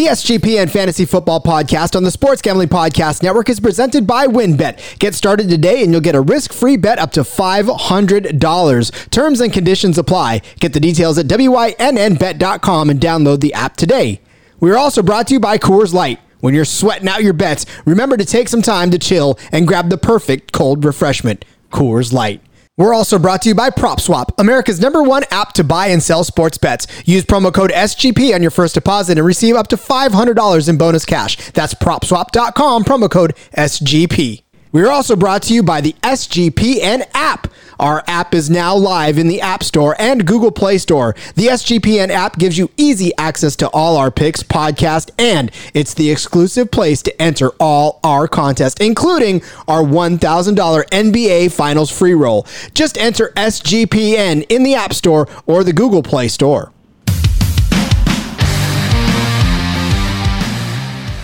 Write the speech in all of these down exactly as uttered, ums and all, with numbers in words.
The S G P N Fantasy Football Podcast on the Sports Gambling Podcast Network is presented by WynnBET. Get started today and you'll get a risk-free bet up to five hundred dollars. Terms and conditions apply. Get the details at wynnbet dot com and download the app today. We are also brought to you by Coors Light. When you're sweating out your bets, remember to take some time to chill and grab the perfect cold refreshment, Coors Light. We're also brought to you by PropSwap, America's number one app to buy and sell sports bets. Use promo code S G P on your first deposit and receive up to five hundred dollars in bonus cash. That's PropSwap dot com, promo code S G P. We're also brought to you by the S G P N app. Our app is now live in the App Store and Google Play Store. The S G P N app gives you easy access to all our picks, podcasts, and it's the exclusive place to enter all our contests, including our one thousand dollars N B A Finals free roll. Just enter S G P N in the App Store or the Google Play Store.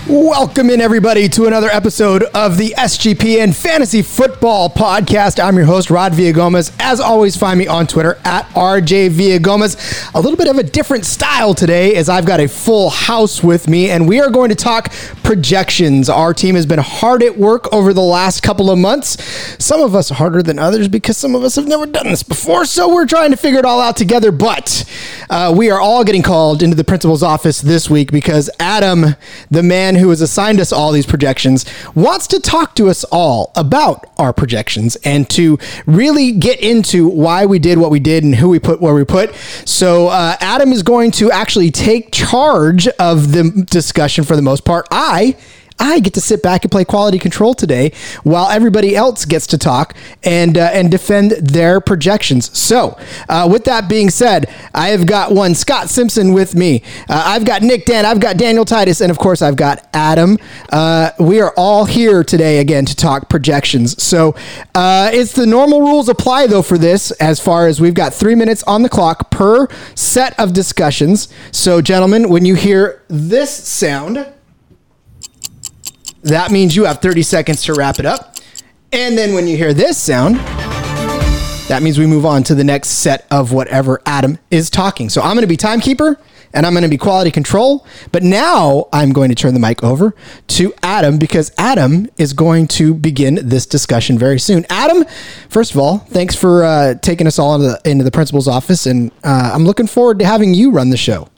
Welcome in, everybody, to another episode of the S G P N Fantasy Football Podcast. I'm your host, Rod Villagomez. As always, find me on Twitter at R J Villagomez. A little bit of a different style today as I've got a full house with me, and we are going to talk projections. Our team has been hard at work over the last couple of months. Some of us harder than others because some of us have never done this before, so we're trying to figure it all out together, but uh, we are all getting called into the principal's office this week because Adam, the man who has assigned us all these projections, wants to talk to us all about our projections and to really get into why we did what we did and who we put where we put. So uh, Adam is going to actually take charge of the discussion for the most part. I I get to sit back and play quality control today while everybody else gets to talk and uh, and defend their projections. So uh, with that being said, I have got one Scott Simpson with me. Uh, I've got Nick Dant. I've got Daniel Titus. And of course, I've got Adam. Uh, we are all here today again to talk projections. So uh, it's the normal rules apply, though, for this, as far as we've got three minutes on the clock per set of discussions. So, gentlemen, when you hear this sound, that means you have thirty seconds to wrap it up. And then when you hear this sound, that means we move on to the next set of whatever Adam is talking. So I'm going to be timekeeper and I'm going to be quality control. But now I'm going to turn the mic over to Adam because Adam is going to begin this discussion very soon. Adam, first of all, thanks for uh, taking us all into the, into the principal's office. And uh, I'm looking forward to having you run the show.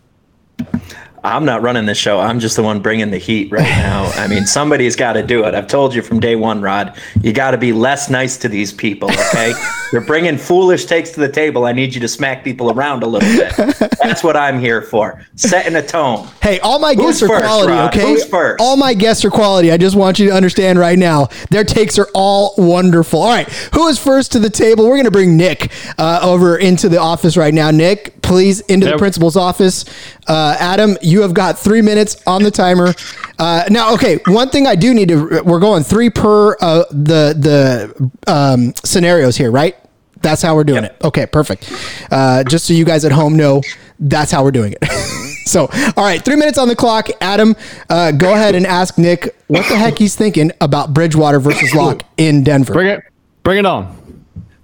I'm not running this show. I'm just the one bringing the heat right now. I mean, somebody's got to do it. I've told you from day one, Rod, you got to be less nice to these people, okay? They're bringing foolish takes to the table. I need you to smack people around a little bit. That's what I'm here for, setting a tone. Hey, all my Who's guests are first, quality, Rod? Okay? Who's first? All my guests are quality. I just want you to understand right now, their takes are all wonderful. All right, who is first to the table? We're going to bring Nick uh, over into the office right now. Nick, please, into yep. the principal's office. Uh, Adam, you have got three minutes on the timer. Uh, now, okay, one thing I do need to, we're going three per uh, the the um, scenarios here, right? That's how we're doing yep. it. Okay, perfect. Uh, just so you guys at home know, that's how we're doing it. So, all right, three minutes on the clock. Adam, uh, go ahead and ask Nick what the heck he's thinking about Bridgewater versus Lock in Denver. Bring it, bring it on.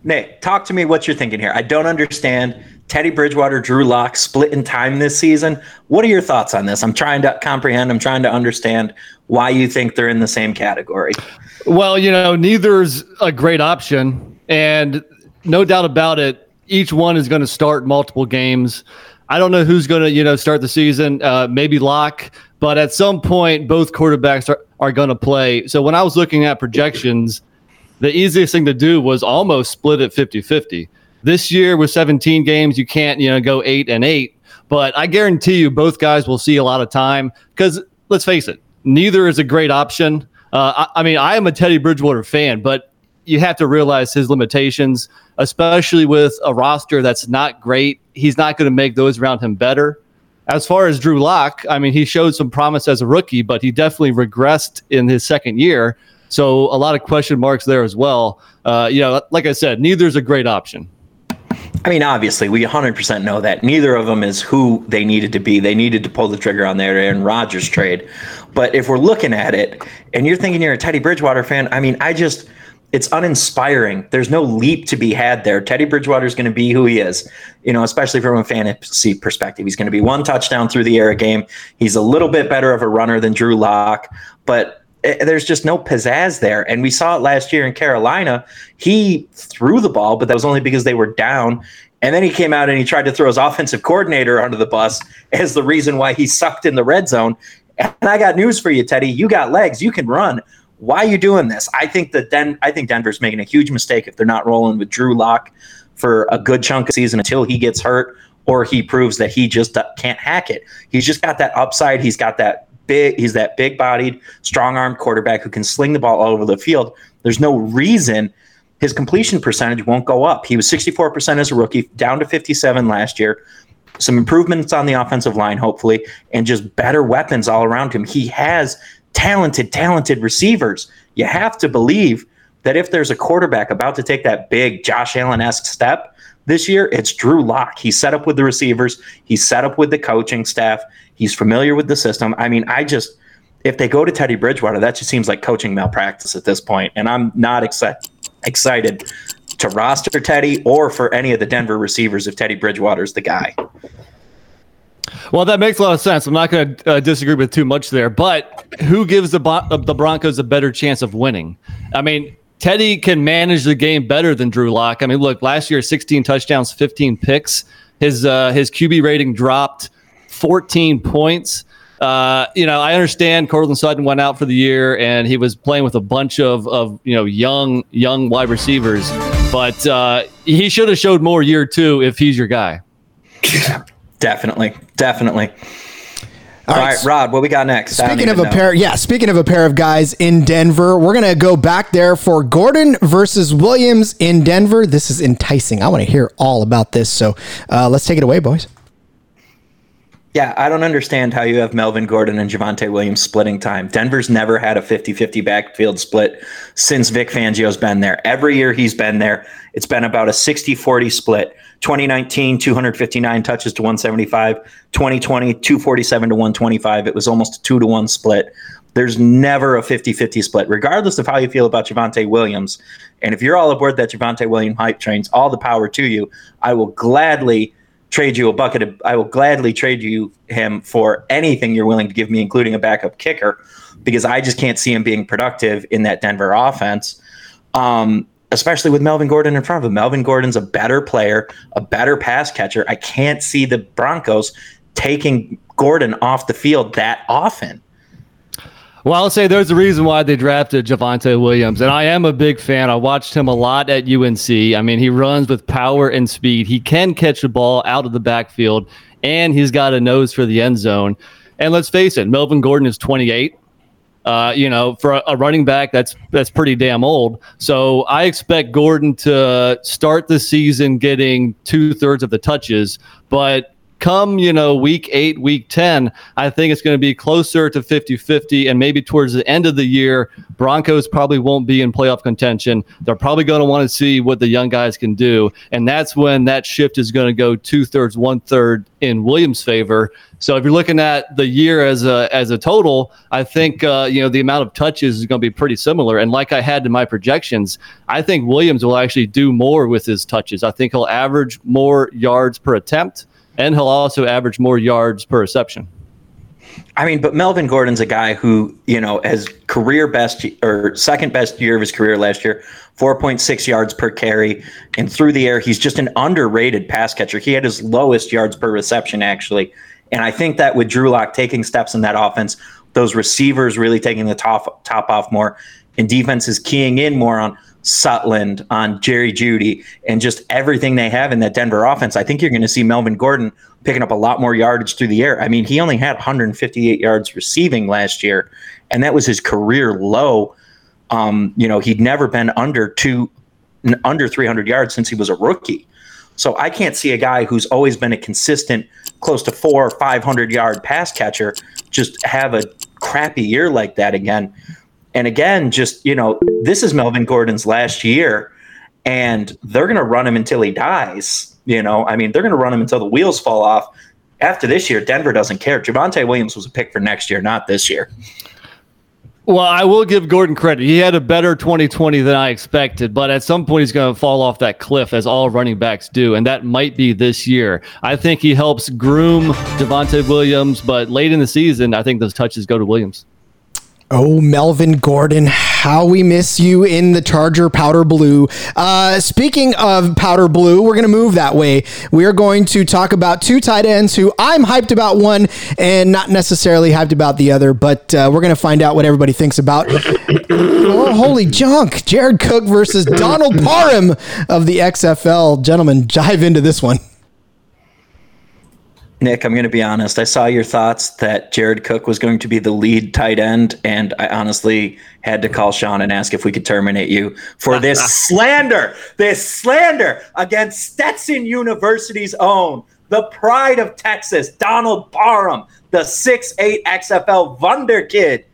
Nick, talk to me what you're thinking here. I don't understand. Teddy Bridgewater, Drew Lock split in time this season. What are your thoughts on this? I'm trying to comprehend. I'm trying to understand why you think they're in the same category. Well, you know, neither's a great option. And no doubt about it, each one is going to start multiple games. I don't know who's going to, you know, start the season, uh, maybe Lock. But at some point, both quarterbacks are, are going to play. So when I was looking at projections, the easiest thing to do was almost split it fifty-fifty. This year with seventeen games, you can't, you know, go eight and eight, but I guarantee you both guys will see a lot of time because let's face it, neither is a great option. Uh, I, I mean, I am a Teddy Bridgewater fan, but you have to realize his limitations, especially with a roster that's not great. He's not going to make those around him better. As far as Drew Lock, I mean, he showed some promise as a rookie, but he definitely regressed in his second year. So a lot of question marks there as well. Uh, you know, like I said, neither is a great option. I mean, obviously, we one hundred percent know that neither of them is who they needed to be. They needed to pull the trigger on their Aaron Rodgers trade. But if we're looking at it, and you're thinking you're a Teddy Bridgewater fan, I mean, I just, It's uninspiring. There's no leap to be had there. Teddy Bridgewater is going to be who he is, you know, especially from a fantasy perspective. He's going to be one touchdown through the air a game. He's a little bit better of a runner than Drew Lock, but it, there's just no pizzazz there. And we saw it last year in Carolina. He threw the ball, but that was only because they were down. And then he came out and he tried to throw his offensive coordinator under the bus as the reason why he sucked in the red zone. And I got news for you, Teddy. You got legs. You can run. Why are you doing this? I think that Den- I think Denver's making a huge mistake if they're not rolling with Drew Lock for a good chunk of the season until he gets hurt or he proves that he just can't hack it. He's just got that upside. He's got that big. He's that big-bodied, strong-armed quarterback who can sling the ball all over the field. There's no reason his completion percentage won't go up. He was sixty-four percent as a rookie, down to fifty-seven last year. Some improvements on the offensive line, hopefully, and just better weapons all around him. He has talented, talented receivers. You have to believe that if there's a quarterback about to take that big Josh Allen-esque step this year, it's Drew Lock. He's set up with the receivers. He's set up with the coaching staff. He's familiar with the system. I mean, I just, if they go to Teddy Bridgewater, that just seems like coaching malpractice at this point. And I'm not exci- excited to roster Teddy or for any of the Denver receivers if Teddy Bridgewater's the guy. Well, that makes a lot of sense. I'm not going to uh, disagree with too much there, but who gives the, Bo- the Broncos a better chance of winning? I mean, Teddy can manage the game better than Drew Lock. I mean, look, last year, sixteen touchdowns, fifteen picks. His uh, his Q B rating dropped fourteen points. Uh, you know, I understand Cortland Sutton went out for the year and he was playing with a bunch of, of you know, young, young wide receivers, but uh, he should have showed more year two if he's your guy. Definitely. Definitely. All, All right, right, Rod, what we got next? Speaking of a know. pair, yeah, speaking of a pair of guys in Denver, we're going to go back there for Gordon versus Williams in Denver. This is enticing. I want to hear all about this. So uh, let's take it away, boys. Yeah, I don't understand how you have Melvin Gordon and Javonte Williams splitting time. Denver's never had a fifty-fifty backfield split since Vic Fangio's been there. Every year he's been there, it's been about a sixty-forty split. twenty nineteen, two hundred fifty-nine touches to one seventy-five. twenty twenty, two forty-seven to one twenty-five. It was almost a two to one split. There's never a fifty-fifty split, regardless of how you feel about Javonte Williams. And if you're all aboard that Javonte Williams hype trains, all the power to you. I will gladly trade you a bucket of, I will gladly trade you him for anything you're willing to give me, including a backup kicker, because I just can't see him being productive in that Denver offense. Um, especially with Melvin Gordon in front of him. Melvin Gordon's a better player, a better pass catcher. I can't see the Broncos taking Gordon off the field that often. Well, I'll say there's a reason why they drafted Javonte Williams, and I am a big fan. I watched him a lot at U N C. I mean, he runs with power and speed. He can catch the ball out of the backfield, and he's got a nose for the end zone. And let's face it, Melvin Gordon is twenty-eight. Uh, you know, for a running back, that's that's pretty damn old. So I expect Gordon to start the season getting two-thirds of the touches. But come, you know, week eight, week ten, I think it's going to be closer to fifty-fifty. And maybe towards the end of the year, Broncos probably won't be in playoff contention. They're probably going to want to see what the young guys can do. And that's when that shift is going to go two-thirds, one-third in Williams' favor. So if you're looking at the year as a as a total, I think uh, you know the amount of touches is going to be pretty similar. And like I had in my projections, I think Williams will actually do more with his touches. I think he'll average more yards per attempt, and he'll also average more yards per reception. I mean, but Melvin Gordon's a guy who, you know, has career best or second best year of his career last year, four point six yards per carry. And through the air, he's just an underrated pass catcher. He had his lowest yards per reception, actually. And I think that with Drew Lock taking steps in that offense, those receivers really taking the top, top off more, and defense is keying in more on Sutland, on Jerry Jeudy, and just everything they have in that Denver offense, I think you're going to see Melvin Gordon picking up a lot more yardage through the air. I mean, he only had one hundred fifty-eight yards receiving last year, and that was his career low. Um, you know, he'd never been under two, under three hundred yards since he was a rookie. So I can't see a guy who's always been a consistent, close to four or five hundred yard pass catcher just have a crappy year like that again. And again, just, you know, this is Melvin Gordon's last year, and they're going to run him until he dies. You know, I mean, they're going to run him until the wheels fall off. After this year, Denver doesn't care. Javonte Williams was a pick for next year, not this year. Well, I will give Gordon credit. He had a better twenty twenty than I expected, but at some point he's going to fall off that cliff, as all running backs do, and that might be this year. I think he helps groom Javonte Williams, but late in the season, I think those touches go to Williams. Oh, Melvin Gordon, how we miss you in the Charger powder blue. Uh, speaking of powder blue, we're going to move that way. We are going to talk about two tight ends who I'm hyped about one and not necessarily hyped about the other, but uh, we're going to find out what everybody thinks about. Oh, holy junk. Jared Cook versus Donald Parham of the X F L. Gentlemen, dive into this one. Nick, I'm going to be honest. I saw your thoughts that Jared Cook was going to be the lead tight end, and I honestly had to call Sean and ask if we could terminate you for this slander, this slander against Stetson University's own, the pride of Texas, Donald Parham, the six foot eight X F L Wonder Kid.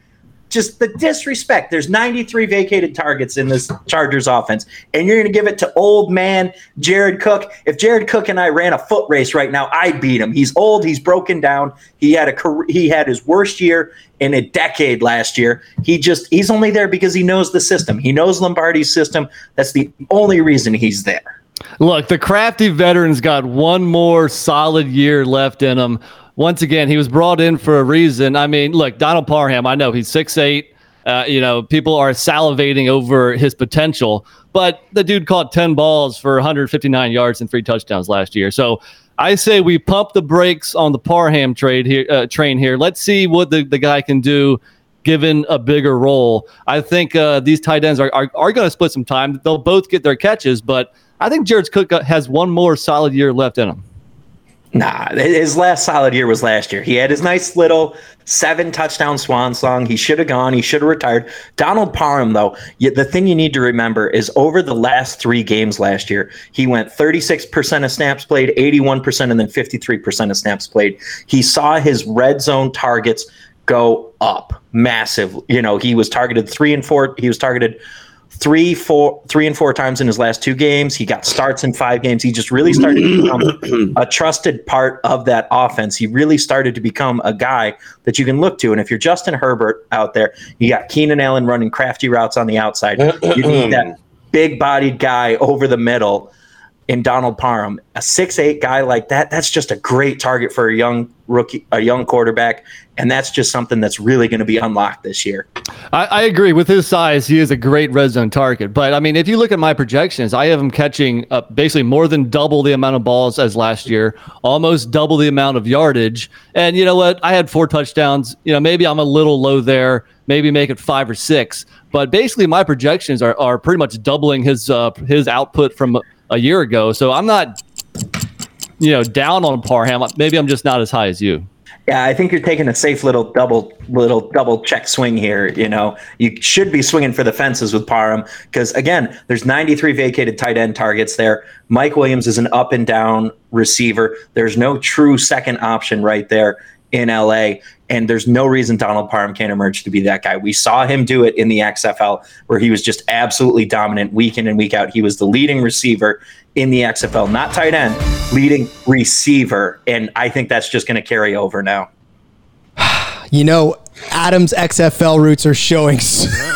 Just the disrespect. There's ninety-three vacated targets in this Chargers offense, and you're going to give it to old man Jared Cook. If Jared Cook and I ran a foot race right now, I beat him. He's old. He's broken down. He had a career, he had his worst year in a decade last year. He just he's only there because he knows the system. He knows Lombardi's system. That's the only reason he's there. Look, the crafty veteran's got one more solid year left in him. Once again, he was brought in for a reason. I mean, look, Donald Parham, I know he's six foot eight. Uh, you know, people are salivating over his potential, but the dude caught ten balls for one hundred fifty-nine yards and three touchdowns last year. So I say we pump the brakes on the Parham trade here, uh, train here. Let's see what the, the guy can do given a bigger role. I think uh, these tight ends are, are, are going to split some time. They'll both get their catches, but I think Jared Cook has one more solid year left in him. Nah, his last solid year was last year. He had his nice little seven touchdown swan song. He should have gone. He should have retired. Donald Parham, though, the thing you need to remember is over the last three games last year, he went thirty-six percent of snaps played, eighty-one percent, and then fifty-three percent of snaps played. He saw his red zone targets go up massive. You know, he was targeted three and four. He was targeted Three, four, three and four times in his last two games. He got starts in five games. He just really started to become a trusted part of that offense. He really started to become a guy that you can look to. And if you're Justin Herbert out there, you got Keenan Allen running crafty routes on the outside. You need that big-bodied guy over the middle in Donald Parham. A six foot eight guy like that, that's just a great target for a young rookie, a young quarterback. And that's just something that's really going to be unlocked this year. I, I agree. With his size, he is a great red zone target. But, I mean, if you look at my projections, I have him catching uh, basically more than double the amount of balls as last year, almost double the amount of yardage. And you know what? I had four touchdowns. You know, maybe I'm a little low there. Maybe make it five or six. But basically my projections are, are pretty much doubling his uh, his output from a year ago. So I'm not, you know, down on Parham. Maybe I'm just not as high as you. Yeah, I think you're taking a safe little double little double check swing here. You know, you should be swinging for the fences with Parham because, again, there's ninety-three vacated tight end targets there. Mike Williams is an up and down receiver. There's no true second option right there in L A, and there's no reason Donald Parham can't emerge to be that guy. We saw him do it in the X F L where he was just absolutely dominant week in and week out. He was the leading receiver in the X F L, not tight end, leading receiver. And I think that's just going to carry over now. You know, Adam's X F L roots are showing so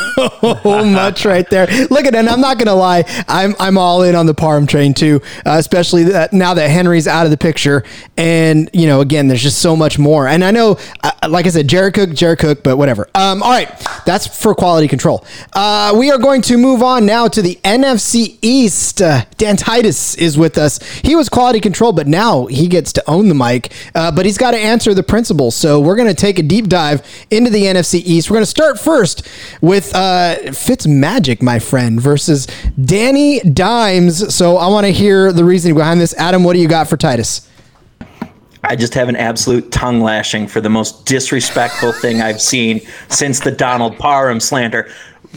much right there. Look at it, and I'm not going to lie. I'm I'm all in on the Parham train too, uh, especially that now that Henry's out of the picture. And, you know, again, there's just so much more. And I know, uh, like I said, Jared Cook, Jared Cook, but whatever. Um, all right, that's for quality control. Uh, we are going to move on now to the N F C East. Uh, Dan Titus is with us. He was quality control, but now he gets to own the mic. Uh, but he's got to answer the principles. So we're going to take a deep dive into the N F C East. We're going to start first with uh, Fitzmagic, my friend, versus Danny Dimes. So I want to hear the reasoning behind this. Adam, what do you got for Titus? I just have an absolute tongue lashing for the most disrespectful thing I've seen since the Donald Parham slander.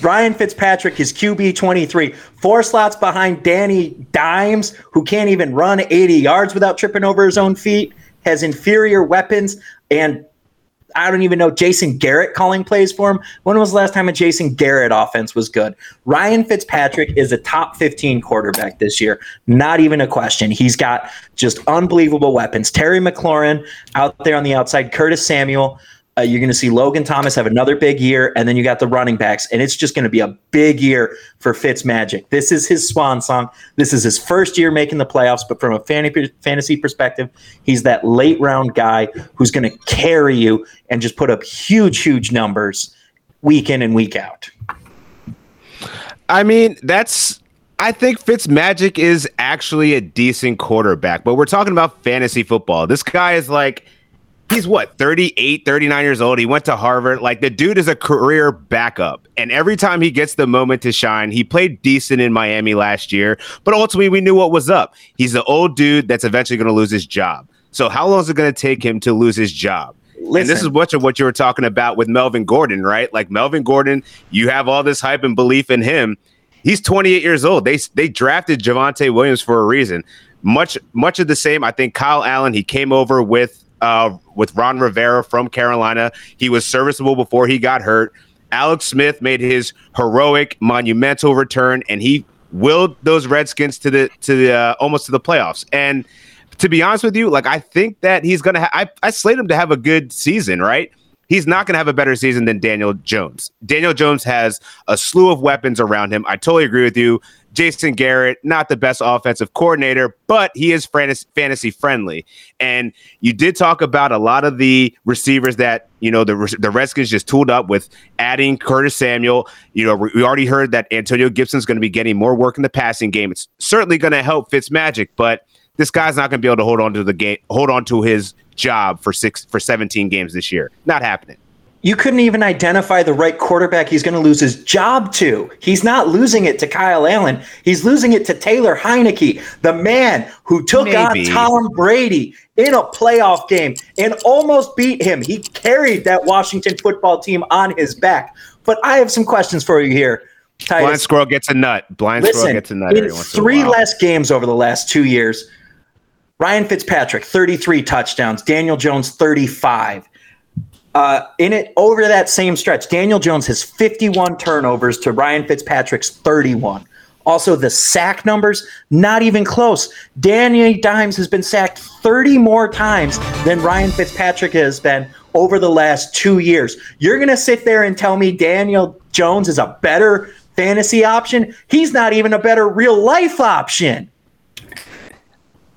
Ryan Fitzpatrick is Q B twenty-three, four slots behind Danny Dimes, who can't even run eighty yards without tripping over his own feet, has inferior weapons, and I don't even know Jason Garrett calling plays for him. When was the last time a Jason Garrett offense was good? Ryan Fitzpatrick is a top fifteen quarterback this year. Not even a question. He's got just unbelievable weapons. Terry McLaurin out there on the outside, Curtis Samuel, Uh, you're going to see Logan Thomas have another big year, and then you got the running backs, and it's just going to be a big year for Fitz Magic. This is his swan song. This is his first year making the playoffs, but from a fantasy perspective, he's that late round guy who's going to carry you and just put up huge, huge numbers week in and week out. I mean, that's I think Fitzmagic is actually a decent quarterback, but we're talking about fantasy football. This guy is like, he's what, thirty-eight, thirty-nine years old. He went to Harvard. Like, the dude is a career backup. And every time he gets the moment to shine, he played decent in Miami last year, but ultimately we knew what was up. He's the old dude that's eventually going to lose his job. So how long is it going to take him to lose his job? Listen. And this is much of what you were talking about with Melvin Gordon, right? Like, Melvin Gordon, you have all this hype and belief in him. He's twenty-eight years old. They they drafted Javonte Williams for a reason. Much much of the same. I think Kyle Allen, he came over with uh, with Ron Rivera from Carolina. He was serviceable before he got hurt. Alex Smith made his heroic, monumental return, and he willed those Redskins to the to the uh, almost to the playoffs. And to be honest with you, like, I think that he's gonna. Ha- I I slate him to have a good season, right? He's not going to have a better season than Daniel Jones. Daniel Jones has a slew of weapons around him. I totally agree with you. Jason Garrett, not the best offensive coordinator, but he is fantasy friendly. And you did talk about a lot of the receivers that, you know, the the Redskins just tooled up with adding Curtis Samuel. You know, we already heard that Antonio Gibson's going to be getting more work in the passing game. It's certainly going to help Fitzmagic, but this guy's not going to be able to hold on to the game, hold on to his job for six for seventeen games this year. Not happening. You couldn't even identify the right quarterback he's going to lose his job to. He's not losing it to Kyle Allen. He's losing it to Taylor Heineke, the man who took Maybe. on Tom Brady in a playoff game and almost beat him. He carried that Washington football team on his back. But I have some questions for you here. Titus. Blind squirrel gets a nut. Blind Listen, squirrel gets a nut. In three less games over the last two years, Ryan Fitzpatrick, thirty-three touchdowns. Daniel Jones, thirty-five. Uh, in it, over that same stretch, Daniel Jones has fifty-one turnovers to Ryan Fitzpatrick's thirty-one. Also, the sack numbers, not even close. Danny Dimes has been sacked thirty more times than Ryan Fitzpatrick has been over the last two years. You're going to sit there and tell me Daniel Jones is a better fantasy option? He's not even a better real-life option.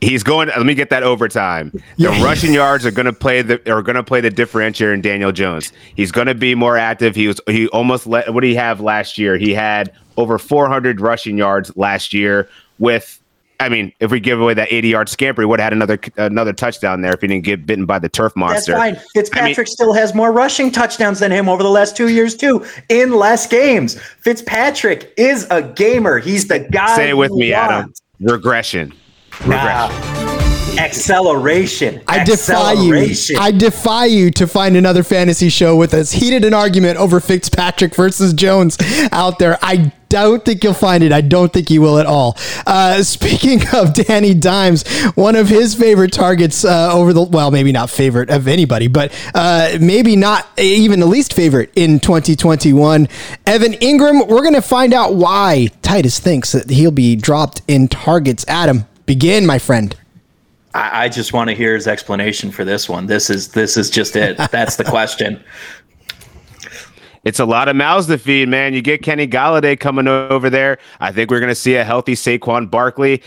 He's going. Let me get that overtime. The rushing yards are going to play the are going to play the differentiator in Daniel Jones. He's going to be more active. He was he almost let. What did he have last year? He had over four hundred rushing yards last year. With, I mean, if we give away that eighty-yard scamper, he would have had another another touchdown there if he didn't get bitten by the turf monster. That's fine. Fitzpatrick I mean, still has more rushing touchdowns than him over the last two years too, in less games. Fitzpatrick is a gamer. He's the guy. Say it with me, wants. Adam. Regression. Regression. Wow. Acceleration. I Acceleration. defy you. I defy you to find another fantasy show with as heated an argument over Fitzpatrick versus Jones out there. I don't think you'll find it. I don't think you will at all. Uh, speaking of Danny Dimes, one of his favorite targets uh, over the, well, maybe not favorite of anybody, but uh, maybe not even the least favorite in twenty twenty-one. Evan Engram, we're going to find out why Titus thinks that he'll be dropped in targets. Adam, begin, my friend. I, I just want to hear his explanation for this one. This is this is just it. That's the question. It's a lot of mouths to feed, man. You get Kenny Golladay coming over there. I think we're going to see a healthy Saquon Barkley.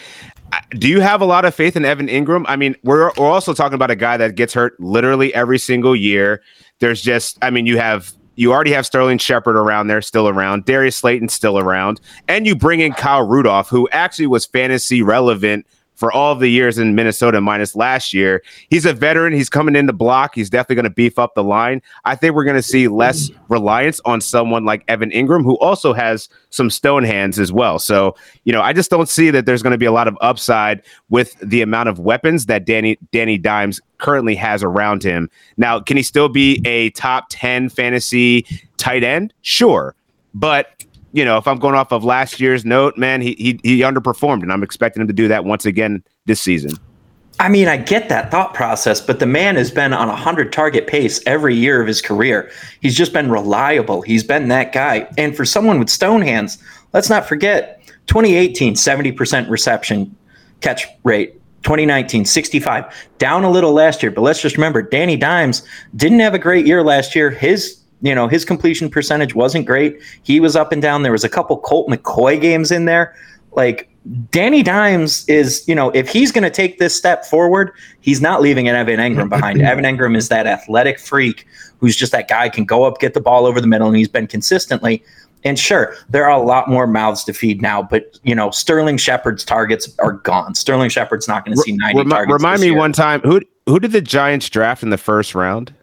Do you have a lot of faith in Evan Engram? I mean, we're we're also talking about a guy that gets hurt literally every single year. There's just, I mean, you have you already have Sterling Shepard around there, still around. Darius Slayton's still around, and you bring in Kyle Rudolph, who actually was fantasy relevant for all of the years in Minnesota minus last year. He's a veteran. He's coming in the block. He's definitely going to beef up the line. I think we're going to see less reliance on someone like Evan Engram, who also has some stone hands as well. So, you know, I just don't see that there's going to be a lot of upside with the amount of weapons that Danny Danny Dimes currently has around him. Now, can he still be a top ten fantasy tight end? Sure. But you know, if I'm going off of last year's note, man, he, he he underperformed, and I'm expecting him to do that once again this season. I mean, I get that thought process, but the man has been on a one hundred target pace every year of his career. He's just been reliable. He's been that guy. And for someone with stone hands, let's not forget, twenty eighteen, seventy percent reception catch rate twenty nineteen, sixty-five, down a little last year. But let's just remember, Danny Dimes didn't have a great year last year. His, you know, his completion percentage wasn't great. He was up and down. There was a couple Colt McCoy games in there. Like, Danny Dimes is, you know, if he's going to take this step forward, he's not leaving an Evan Engram behind. Evan Engram is that athletic freak who's just that guy can go up, get the ball over the middle, and he's been consistently. And sure, there are a lot more mouths to feed now, but, you know, Sterling Shepard's targets are gone. Sterling Shepard's not going to see ninety Remi- targets. Remind me year. one time, who who did the Giants draft in the first round?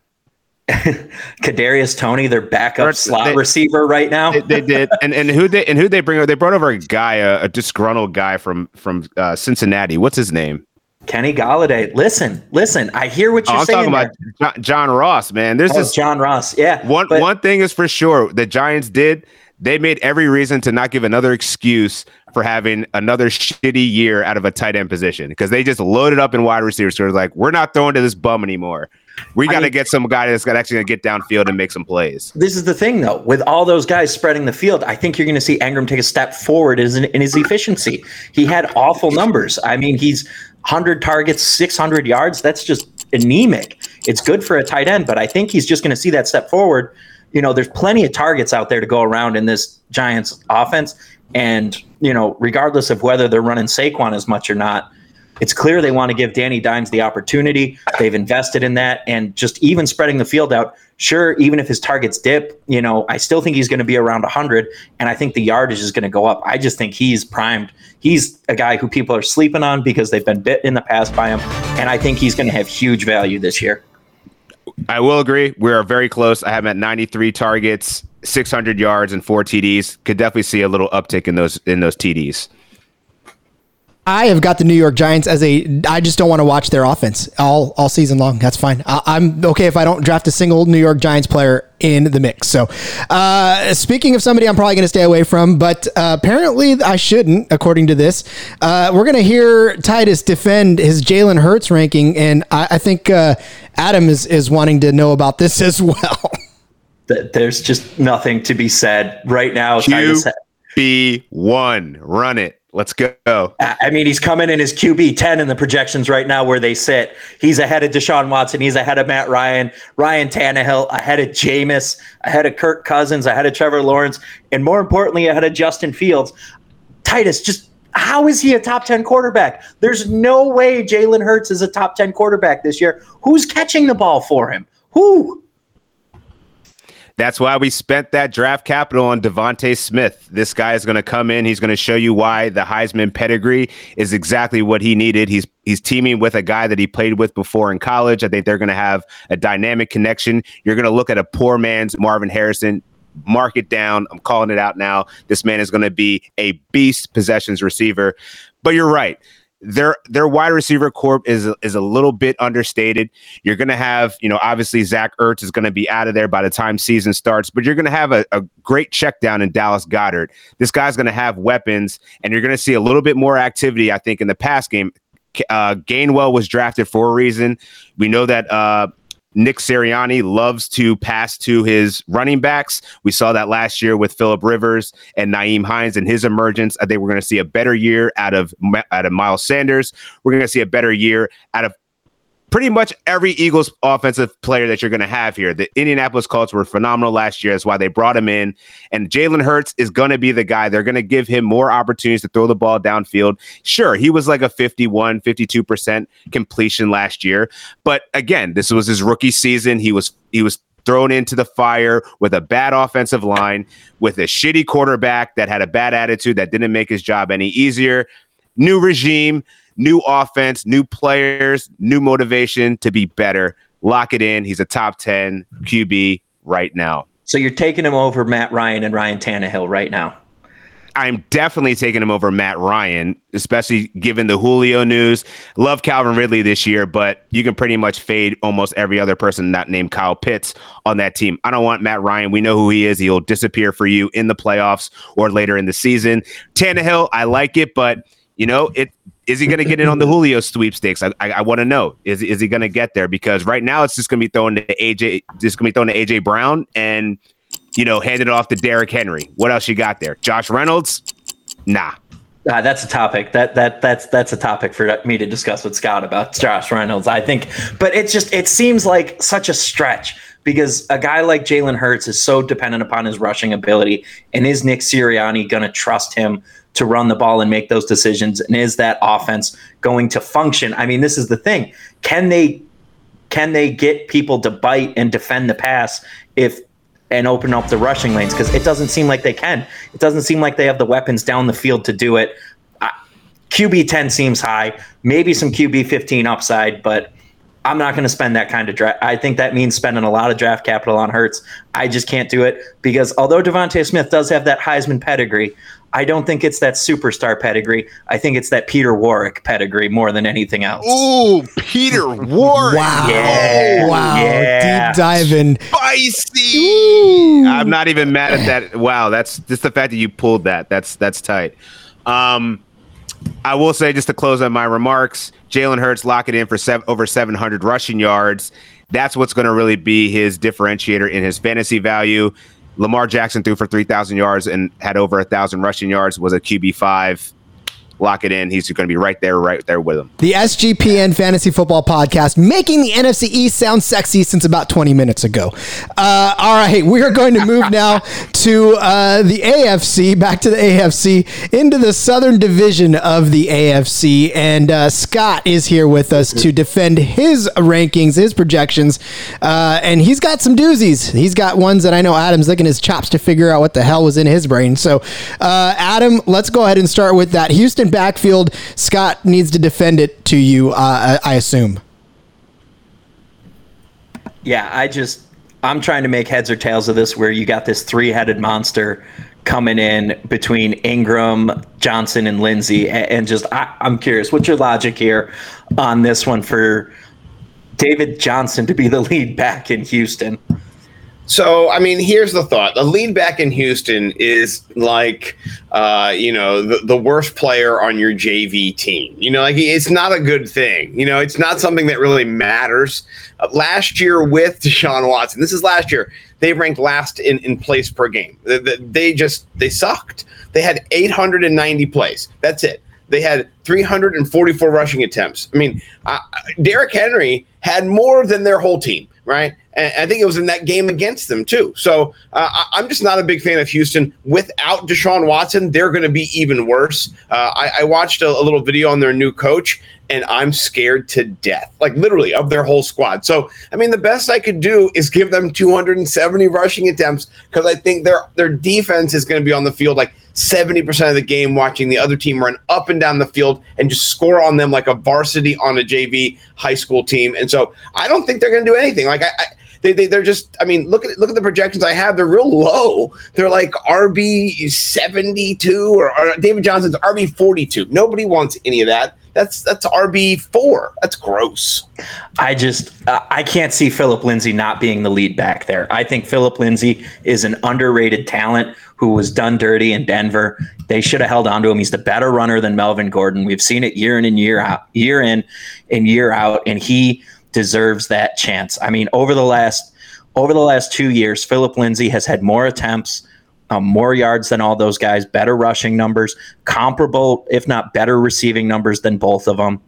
Kadarius Toney, their backup or, slot they, receiver right now. they, they did, and and who they and who they bring over? They brought over a guy, a, a disgruntled guy from from uh, Cincinnati. What's his name? Kenny Golladay. Listen, listen. I hear what you're oh, I'm saying. I'm talking about John, John Ross, man. There's oh, this John Ross. Yeah. One but, one thing is for sure, the Giants did. They made every reason to not give another excuse for having another shitty year out of a tight end position, because they just loaded up in wide receivers. So like, we're not throwing to this bum anymore. We got to get some guy that's actually going to get downfield and make some plays. This is the thing, though. With all those guys spreading the field, I think you're going to see Engram take a step forward in, in his efficiency. He had awful numbers. I mean, he's one hundred targets, six hundred yards. That's just anemic. It's good for a tight end, but I think he's just going to see that step forward. You know, there's plenty of targets out there to go around in this Giants offense. And, you know, regardless of whether they're running Saquon as much or not, it's clear they want to give Danny Dimes the opportunity. They've invested in that, and just even spreading the field out. Sure, even if his targets dip, you know, I still think he's going to be around one hundred, and I think the yardage is going to go up. I just think he's primed. He's a guy who people are sleeping on because they've been bit in the past by him, and I think he's going to have huge value this year. I will agree. We are very close. I have him at ninety-three targets, six hundred yards, and four T Ds. Could definitely see a little uptick in those in those T Ds. I have got the New York Giants as a, I just don't want to watch their offense all, all season long. That's fine. I, I'm okay if I don't draft a single New York Giants player in the mix. So uh, speaking of somebody I'm probably going to stay away from, but uh, apparently I shouldn't, according to this. Uh, we're going to hear Titus defend his Jalen Hurts ranking, and I, I think uh, Adam is, is wanting to know about this as well. There's just nothing to be said right now. Q B one, run it. Let's go. I mean, he's coming in as Q B ten in the projections right now where they sit. He's ahead of Deshaun Watson. He's ahead of Matt Ryan, Ryan Tannehill, ahead of Jameis, ahead of Kirk Cousins, ahead of Trevor Lawrence, and more importantly, ahead of Justin Fields. Titus, just how is he a top ten quarterback? There's no way Jalen Hurts is a top ten quarterback this year. Who's catching the ball for him? Who? That's why we spent that draft capital on Devontae Smith. This guy is going to come in. He's going to show you why the Heisman pedigree is exactly what he needed. He's he's teaming with a guy that he played with before in college. I think they're going to have a dynamic connection. You're going to look at a poor man's Marvin Harrison. Mark it down. I'm calling it out now. This man is going to be a beast possessions receiver. But you're right. Their their wide receiver corp is is a little bit understated. You're going to have, you know, obviously Zach Ertz is going to be out of there by the time season starts, but you're going to have a, a great check down in Dallas Goedert. This guy's going to have weapons, and you're going to see a little bit more activity, I think, in the pass game. Uh, Gainwell was drafted for a reason. We know that uh, Nick Sirianni loves to pass to his running backs. We saw that last year with Phillip Rivers and Nyheim Hines and his emergence. I think we're going to see a better year out of out of Miles Sanders. We're going to see a better year out of pretty much every Eagles offensive player that you're going to have here. The Indianapolis Colts were phenomenal last year. That's why they brought him in. And Jalen Hurts is going to be the guy. They're going to give him more opportunities to throw the ball downfield. Sure, he was like a fifty-one, fifty-two percent completion last year. But again, this was his rookie season. He was he was thrown into the fire with a bad offensive line, with a shitty quarterback that had a bad attitude that didn't make his job any easier. New regime. New offense, new players, new motivation to be better. Lock it in. He's a top ten Q B right now. So you're taking him over Matt Ryan and Ryan Tannehill right now? I'm definitely taking him over Matt Ryan, especially given the Julio news. Love Calvin Ridley this year, but you can pretty much fade almost every other person not named Kyle Pitts on that team. I don't want Matt Ryan. We know who he is. He'll disappear for you in the playoffs or later in the season. Tannehill, I like it, but you know, it is he going to get in on the Julio sweepstakes? I I, I want to know is is he going to get there? Because right now it's just going to be thrown to A J, just going to be thrown to A J Brown, and you know, handed off to Derrick Henry. What else you got there? Josh Reynolds? Nah. Uh, that's a topic that that that's that's a topic for me to discuss with Scott about Josh Reynolds, I think. But it's just it seems like such a stretch because a guy like Jalen Hurts is so dependent upon his rushing ability. And is Nick Sirianni going to trust him to run the ball and make those decisions? And is that offense going to function? I mean, this is the thing. Can they can they get people to bite and defend the pass if? And open up the rushing lanes, because it doesn't seem like they can. It doesn't seem like they have the weapons down the field to do it. Uh, Q B ten seems high, maybe some Q B fifteen upside, but I'm not going to spend that kind of draft. I think that means spending a lot of draft capital on Hurts. I just can't do it because although Devontae Smith does have that Heisman pedigree, I don't think it's that superstar pedigree. I think it's that Peter Warwick pedigree more than anything else. Ooh, Peter Warwick. Wow. Yeah, oh, wow. Yeah. Deep diving. Spicy. Ooh. I'm not even mad at that. Wow. That's just the fact that you pulled that. That's that's tight. Um, I will say, just to close on my remarks, Jalen Hurts, lock it in for seven, over seven hundred rushing yards. That's what's going to really be his differentiator in his fantasy value. Lamar Jackson threw for three thousand yards and had over one thousand rushing yards, was a Q B five. Lock it in. He's going to be right there, right there with him. The S G P N Fantasy Football Podcast, making the N F C East sound sexy since about twenty minutes ago. Uh, all right, we are going to move now to uh, the A F C, back to the A F C, into the Southern Division of the A F C. And uh, Scott is here with us to defend his rankings, his projections. Uh, and he's got some doozies. He's got ones that I know Adam's licking his chops to figure out what the hell was in his brain. So, uh, Adam, let's go ahead and start with that. Houston backfield, Scott needs to defend it to you, uh, I assume. Yeah, I just, I'm trying to make heads or tails of this where you got this three-headed monster coming in between Engram, Johnson, and Lindsey. And just, I, I'm curious, what's your logic here on this one for David Johnson to be the lead back in Houston? So, I mean, here's the thought. The lead back in Houston is like, uh, you know, the, the worst player on your J V team. You know, like it's not a good thing. You know, it's not something that really matters. Uh, last year with Deshaun Watson, this is last year, they ranked last in, in plays per game. They, they just, they sucked. They had eight hundred ninety plays. That's it. They had three hundred forty-four rushing attempts. I mean, uh, Derrick Henry had more than their whole team, right? And I think it was in that game against them, too. So uh, I'm just not a big fan of Houston. Without Deshaun Watson, they're going to be even worse. Uh, I, I watched a, a little video on their new coach, and I'm scared to death, like literally of their whole squad. So, I mean, the best I could do is give them two hundred seventy rushing attempts because I think their their defense is going to be on the field like seventy percent of the game watching the other team run up and down the field and just score on them like a varsity on a J V high school team. And so I don't think they're going to do anything. Like I, I They, they, they're just, I mean, look at look at the projections I have. They're real low. They're like R B seventy-two or, or David Johnson's R B forty-two. Nobody wants any of that. That's that's R B four. That's gross. I just, uh, I can't see Phillip Lindsay not being the lead back there. I think Phillip Lindsay is an underrated talent who was done dirty in Denver. They should have held on to him. He's the better runner than Melvin Gordon. We've seen it year in and year out, year in and year out. And he deserves that chance. I mean, over the last over the last two years, Phillip Lindsay has had more attempts, um, more yards than all those guys, better rushing numbers, comparable, if not better receiving numbers than both of them.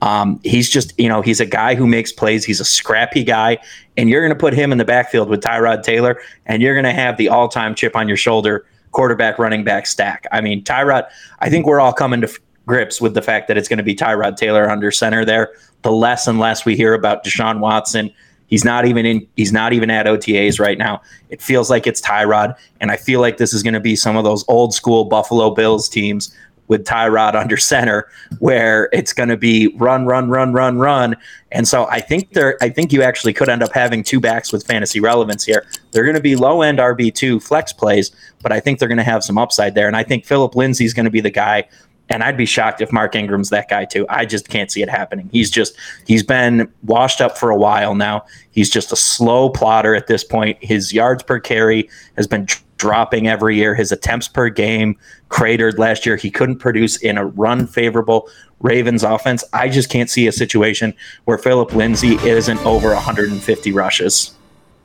Um, he's just, you know, he's a guy who makes plays. He's a scrappy guy. And you're going to put him in the backfield with Tyrod Taylor, and you're going to have the all-time chip on your shoulder quarterback running back stack. I mean, Tyrod, I think we're all coming to f- grips with the fact that it's going to be Tyrod Taylor under center there. The less and less we hear about Deshaun Watson, he's not even in. He's not even at O T As right now. It feels like it's Tyrod, and I feel like this is going to be some of those old school Buffalo Bills teams with Tyrod under center, where it's going to be run, run, run, run, run. And so I think there. I think you actually could end up having two backs with fantasy relevance here. They're going to be low end R B two flex plays, but I think they're going to have some upside there. And I think Phillip Lindsay is going to be the guy. And I'd be shocked if Mark Ingram's that guy, too. I just can't see it happening. He's just he's been washed up for a while now. He's just a slow plotter at this point. His yards per carry has been tr- dropping every year. His attempts per game cratered last year. He couldn't produce in a run-favorable Ravens offense. I just can't see a situation where Phillip Lindsay isn't over one hundred fifty rushes.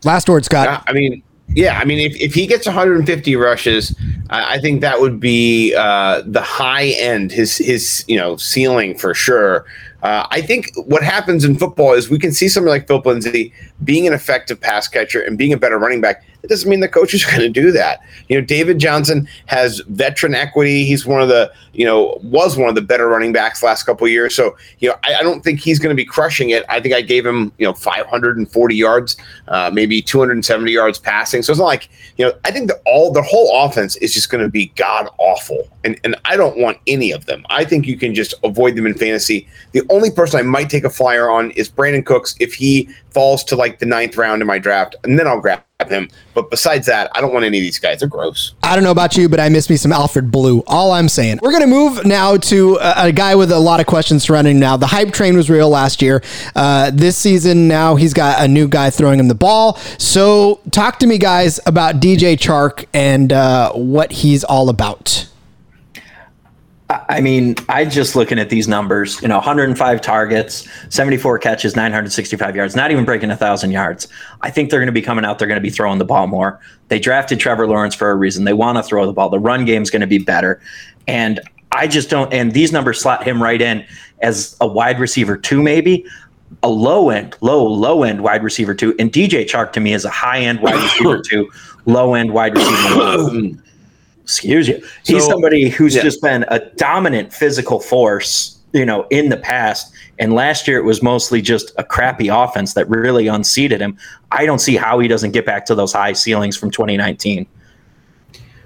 Last word, Scott. Uh, I mean, yeah, I mean, if, if he gets one hundred fifty rushes, I, I think that would be uh, the high end, his his you know ceiling for sure. Uh, I think what happens in football is we can see somebody like Philip Lindsay being an effective pass catcher and being a better running back. It doesn't mean the coaches are going to do that. You know, David Johnson has veteran equity. He's one of the, you know, was one of the better running backs the last couple of years. So, you know, I, I don't think he's going to be crushing it. I think I gave him, you know, five hundred forty yards, uh, maybe two hundred seventy yards passing. So it's not like, you know, I think the all the whole offense is just going to be god awful, and and I don't want any of them. I think you can just avoid them in fantasy. The only person I might take a flyer on is Brandon Cooks if he falls to like the ninth round in my draft, and then I'll grab him. But besides that, I don't want any of these guys. They're gross. I don't know about you, but I miss me some Alfred Blue. All I'm saying. We're going to move now to a, a guy with a lot of questions surrounding him now. The hype train was real last year. Uh, this season now he's got a new guy throwing him the ball. So talk to me, guys, about D J Chark and uh, what he's all about. I mean, I just looking at these numbers, you know, one hundred five targets, seventy-four catches, nine hundred sixty-five yards, not even breaking one thousand yards. I think they're going to be coming out. They're going to be throwing the ball more. They drafted Trevor Lawrence for a reason. They want to throw the ball. The run game's going to be better. And I just don't. And these numbers slot him right in as a wide receiver two, maybe a low end, low, low end wide receiver two. And D J Chark to me is a high end wide receiver two, low end wide receiver. Excuse you. He's so, somebody who's yeah. just been a dominant physical force, you know, in the past. And last year it was mostly just a crappy offense that really unseated him. I don't see how he doesn't get back to those high ceilings from twenty nineteen.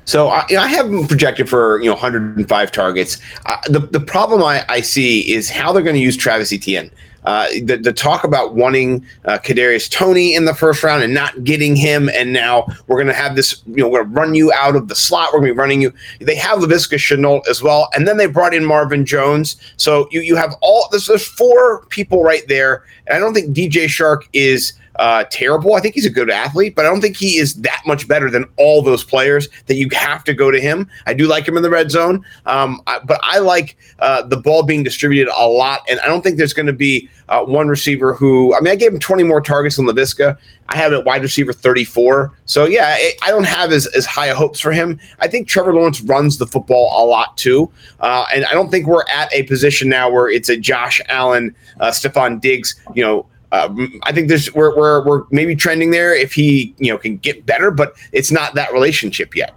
So I, I have him projected for, you know, one hundred five targets. Uh, the, the problem I, I see is how they're going to use Travis Etienne. Uh, the, the talk about wanting uh, Kadarius Toney in the first round and not getting him, and now we're going to have this, you know, we're going to run you out of the slot. We're going to be running you. They have Laviska Shenault as well, and then they brought in Marvin Jones. So you you have all this. There's four people right there, and I don't think D J Chark is uh, terrible. I think he's a good athlete, but I don't think he is that much better than all those players that you have to go to him. I do like him in the red zone, um, I, but I like uh, the ball being distributed a lot, and I don't think there's going to be Uh, one receiver who, I mean, I gave him twenty more targets than Laviska. I have it wide receiver thirty-four. So, yeah, I, I don't have as, as high hopes for him. I think Trevor Lawrence runs the football a lot, too. Uh, and I don't think we're at a position now where it's a Josh Allen, uh, Stephon Diggs, you know, Uh, I think there's we're, we're, we're maybe trending there if he, you know, can get better, but it's not that relationship yet.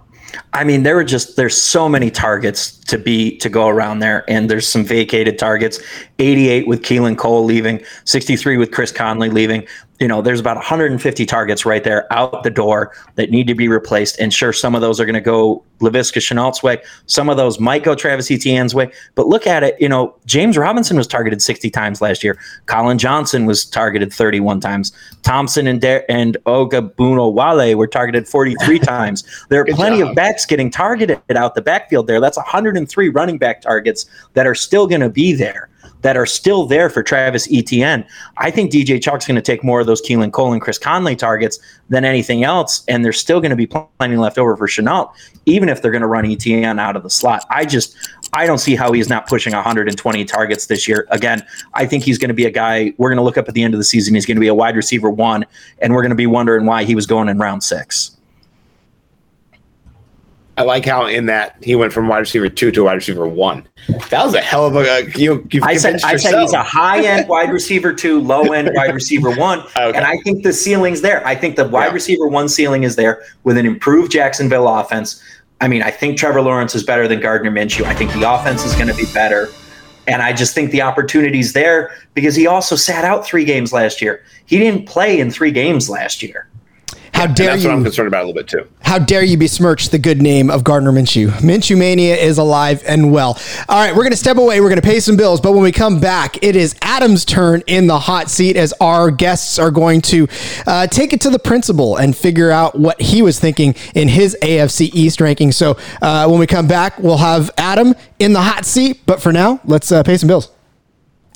I mean, there were just there's so many targets to be to go around there, and there's some vacated targets. eighty-eight with Keelan Cole leaving, sixty-three with Chris Conley leaving. You know, there's about one hundred fifty targets right there out the door that need to be replaced. And sure, some of those are going to go Laviska Shenault's way. Some of those might go Travis Etienne's way. But look at it. You know, James Robinson was targeted sixty times last year. Colin Johnson was targeted thirty-one times. Thompson and De- and Ogbunowale were targeted forty-three times. There are Good plenty job. of backs getting targeted out the backfield there. That's one hundred three running back targets that are still going to be there. that are still there for Travis Etienne. I think D J Chark's going to take more of those Keelan Cole and Chris Conley targets than anything else, and there's still going to be plenty left over for Shenault, even if they're going to run Etienne out of the slot. I just I don't see how he's not pushing one hundred twenty targets this year. Again, I think he's going to be a guy we're going to look up at the end of the season. He's going to be a wide receiver one, and we're going to be wondering why he was going in round six. I like how in that he went from wide receiver two to wide receiver one. That was a hell of a you. You've I said I yourself. said he's a high end wide receiver two, low end wide receiver one, okay. And I think the ceiling's there. I think the wide yeah. receiver one ceiling is there with an improved Jacksonville offense. I mean, I think Trevor Lawrence is better than Gardner Minshew. I think the offense is going to be better. And I just think the opportunity's there because he also sat out three games last year. He didn't play in three games last year. How dare and that's you, what I'm concerned about a little bit too. How dare you besmirch the good name of Gardner Minshew. Minshew Mania is alive and well. All right, we're going to step away. We're going to pay some bills. But when we come back, it is Adam's turn in the hot seat as our guests are going to uh, take it to the principal and figure out what he was thinking in his A F C East ranking. So uh, when we come back, we'll have Adam in the hot seat. But for now, let's uh, pay some bills.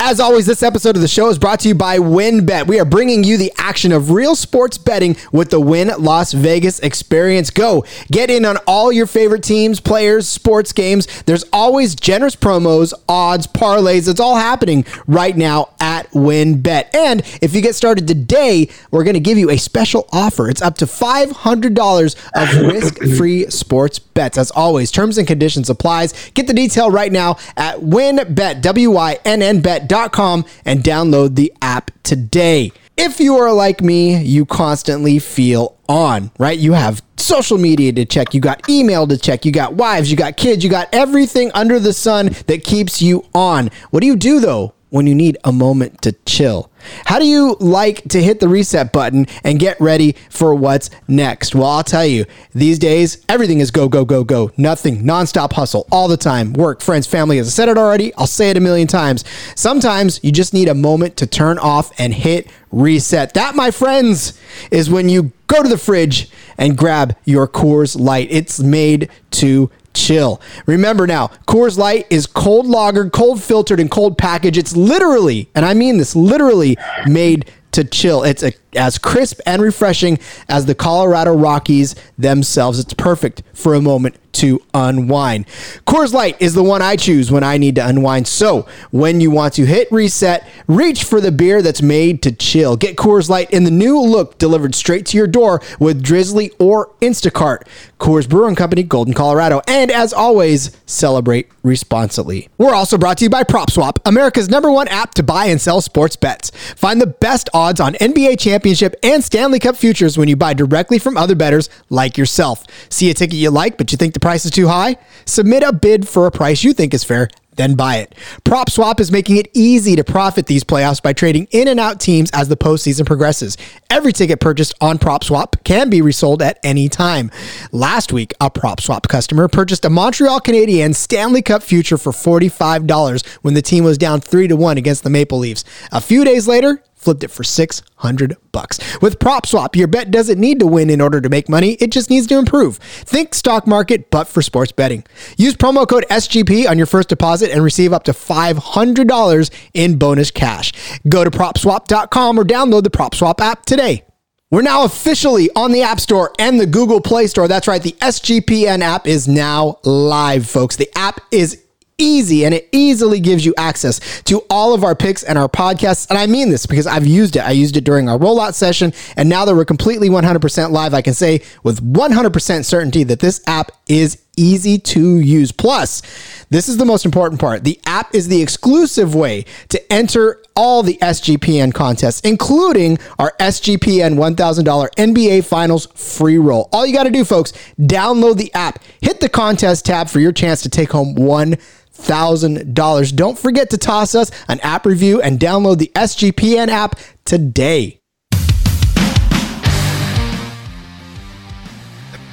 As always, this episode of the show is brought to you by WynnBET. We are bringing you the action of real sports betting with the Wynn Las Vegas experience. Go get in on all your favorite teams, players, sports games. There's always generous promos, odds, parlays. It's all happening right now at WynnBET. And if you get started today, we're going to give you a special offer. It's up to five hundred dollars of risk-free sports bets. As always, terms and conditions applies. Get the detail right now at WynnBET, W Y N N bet dot com, and download the app today. If you are like me, you constantly feel on, right? You have social media to check. You got email to check. You got wives. You got kids. You got everything under the sun that keeps you on. What do you do, though, when you need a moment to chill? How do you like to hit the reset button and get ready for what's next? Well, I'll tell you, these days, everything is go, go, go, go. Nothing, nonstop hustle all the time. Work, friends, family. As I said it already, I'll say it a million times. Sometimes you just need a moment to turn off and hit reset. That, my friends, is when you go to the fridge and grab your Coors Light. It's made to chill. Remember now, Coors Light is cold lagered, cold filtered, and cold packaged. It's literally, and I mean this literally, made to chill. It's a, as crisp and refreshing as the Colorado Rockies themselves. It's perfect for a moment to unwind. Coors Light is the one I choose when I need to unwind. So when you want to hit reset, reach for the beer that's made to chill. Get Coors Light in the new look delivered straight to your door with Drizzly or Instacart. Coors Brewing Company, Golden, Colorado. And as always, celebrate responsibly. We're also brought to you by PropSwap, America's number one app to buy and sell sports bets. Find the best odds on N B A championship and Stanley Cup futures when you buy directly from other bettors like yourself. See a ticket you like, but you think the price is too high? Submit a bid for a price you think is fair, then buy it. PropSwap is making it easy to profit these playoffs by trading in and out teams as the postseason progresses. Every ticket purchased on PropSwap can be resold at any time. Last week, a PropSwap customer purchased a Montreal Canadiens Stanley Cup future for forty-five dollars when the team was down three to one against the Maple Leafs. A few days later, flipped it for six hundred bucks. With PropSwap, your bet doesn't need to win in order to make money. It just needs to improve. Think stock market, but for sports betting. Use promo code S G P on your first deposit and receive up to five hundred dollars in bonus cash. Go to PropSwap dot com or download the PropSwap app today. We're now officially on the App Store and the Google Play Store. That's right. The S G P N app is now live, folks. The app is easy, and it easily gives you access to all of our picks and our podcasts. And I mean this because I've used it. I used it during our rollout session. And now that we're completely one hundred percent live, I can say with one hundred percent certainty that this app is easy to use. Plus, this is the most important part. The app is the exclusive way to enter all the S G P N contests, including our S G P N one thousand dollars N B A Finals free roll. All you got to do, folks, download the app, hit the contest tab for your chance to take home one thousand dollars. Don't forget to toss us an app review and download the S G P N app today.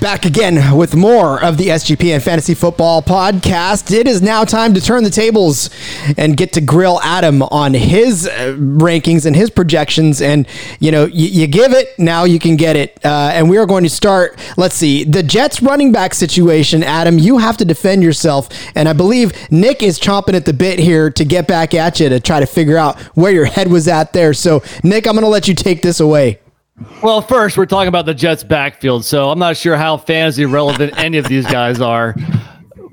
Back again with more of the S G P N Fantasy Football Podcast. It is now time to turn the tables and get to grill Adam on his rankings and his projections. And, you know, you, you give it, now you can get it. Uh, and we are going to start, let's see, the Jets running back situation. Adam, you have to defend yourself. And I believe Nick is chomping at the bit here to get back at you to try to figure out where your head was at there. So, Nick, I'm going to let you take this away. Well, first, we're talking about the Jets' backfield, so I'm not sure how fantasy relevant any of these guys are.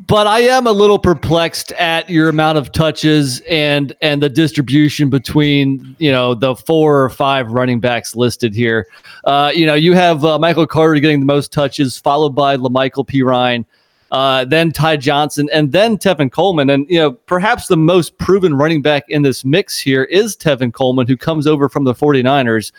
But I am a little perplexed at your amount of touches and and the distribution between, you know, the four or five running backs listed here. Uh, you know, you have uh, Michael Carter getting the most touches, followed by LaMichael Pirine, uh, then Ty Johnson, and then Tevin Coleman. And, you know, perhaps the most proven running back in this mix here is Tevin Coleman, who comes over from the 49ers.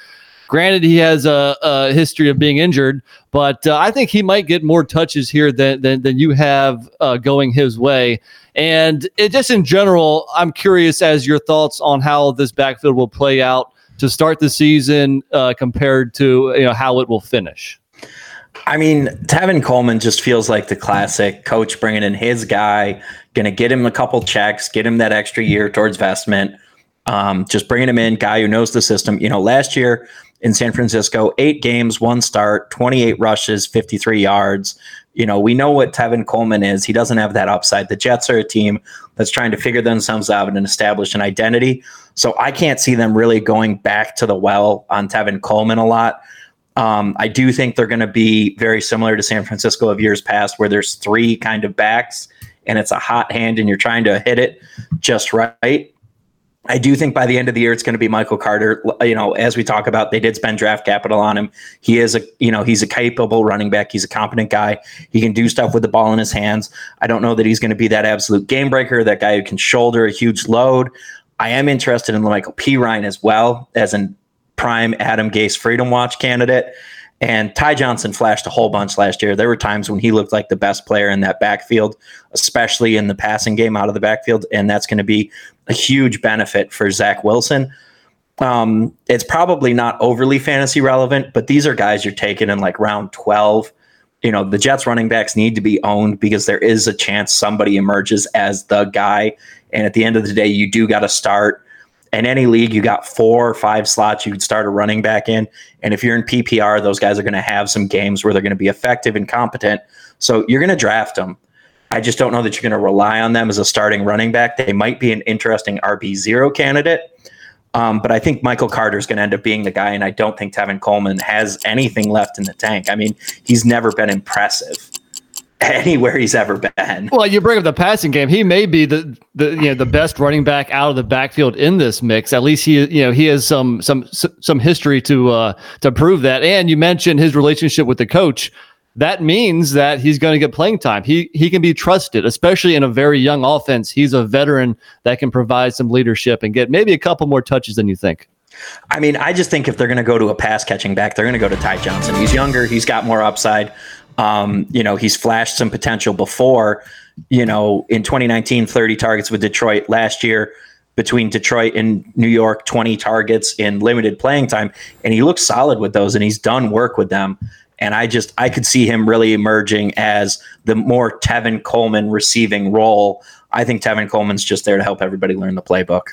Granted, he has a, a history of being injured, but uh, I think he might get more touches here than than, than you have uh, going his way. And it, just in general, I'm curious as your thoughts on how this backfield will play out to start the season uh, compared to, you know, how it will finish. I mean, Tevin Coleman just feels like the classic coach bringing in his guy, going to get him a couple checks, get him that extra year towards vestment. Um, just bringing him in, guy who knows the system. You know, last year in San Francisco, eight games, one start, twenty-eight rushes, fifty-three yards. You know, we know what Tevin Coleman is. He doesn't have that upside. The Jets are a team that's trying to figure themselves out and establish an identity. So I can't see them really going back to the well on Tevin Coleman a lot. Um, I do think they're going to be very similar to San Francisco of years past, where there's three kind of backs and it's a hot hand and you're trying to hit it just right. I do think by the end of the year, it's going to be Michael Carter. You know, as we talk about, they did spend draft capital on him. He is a, you know, he's a capable running back. He's a competent guy. He can do stuff with the ball in his hands. I don't know that he's going to be that absolute game breaker, that guy who can shoulder a huge load. I am interested in Michael P. Ryan as well as in prime Adam Gase Freedom Watch candidate. And Ty Johnson flashed a whole bunch last year. There were times when he looked like the best player in that backfield, especially in the passing game out of the backfield. And that's going to be a huge benefit for Zach Wilson. Um, it's probably not overly fantasy relevant, but these are guys you're taking in like round twelve. You know, the Jets running backs need to be owned because there is a chance somebody emerges as the guy. And at the end of the day, you do got to start. In any league, you got four or five slots you could start a running back in. And if you're in P P R, those guys are going to have some games where they're going to be effective and competent. So you're going to draft them. I just don't know that you're going to rely on them as a starting running back. They might be an interesting R B zero candidate. Um, but I think Michael Carter is going to end up being the guy. And I don't think Tevin Coleman has anything left in the tank. I mean, he's never been impressive anywhere he's ever been. Well, you bring up the passing game. He may be the, the you know the best running back out of the backfield in this mix. At least he you know he has some some some history to uh, to prove that. And you mentioned his relationship with the coach. That means that he's going to get playing time. He he can be trusted, especially in a very young offense. He's a veteran that can provide some leadership and get maybe a couple more touches than you think. I mean, I just think if they're going to go to a pass catching back, they're going to go to Ty Johnson. He's younger. He's got more upside. Um, you know, he's flashed some potential before. You know, in twenty nineteen, thirty targets with Detroit. Last year, between Detroit and New York, twenty targets in limited playing time. And he looked solid with those, and he's done work with them. And I just, I could see him really emerging as the more Tevin Coleman receiving role. I think Tevin Coleman's just there to help everybody learn the playbook.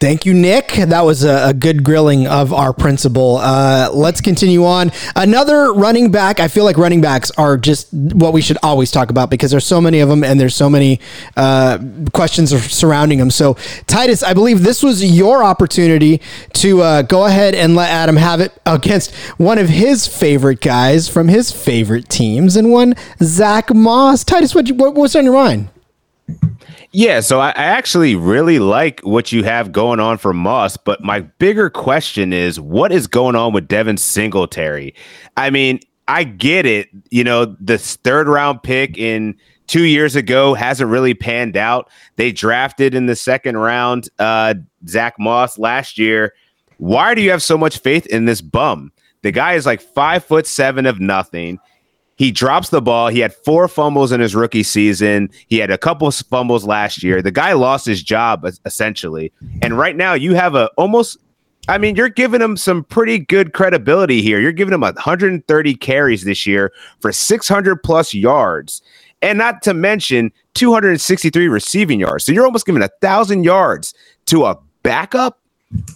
Thank you, Nick. That was a, a good grilling of our principal. Uh, let's continue on. Another running back. I feel like running backs are just what we should always talk about because there's so many of them and there's so many uh, questions surrounding them. So, Titus, I believe this was your opportunity to uh, go ahead and let Adam have it against one of his favorite guys from his favorite teams and one Zach Moss. Titus, what, what what's on your mind? Yeah, so I actually really like what you have going on for Moss, but my bigger question is, what is going on with Devin Singletary? I mean, I get it. You know, this third round pick in two years ago hasn't really panned out. They drafted in the second round uh, Zach Moss last year. Why do you have so much faith in this bum? The guy is like five foot seven of nothing. He drops the ball. He had four fumbles in his rookie season. He had a couple of fumbles last year. The guy lost his job, essentially. And right now you have a almost, I mean, you're giving him some pretty good credibility here. You're giving him one hundred thirty carries this year for six hundred plus yards. And not to mention two hundred sixty-three receiving yards. So you're almost giving one thousand yards to a backup.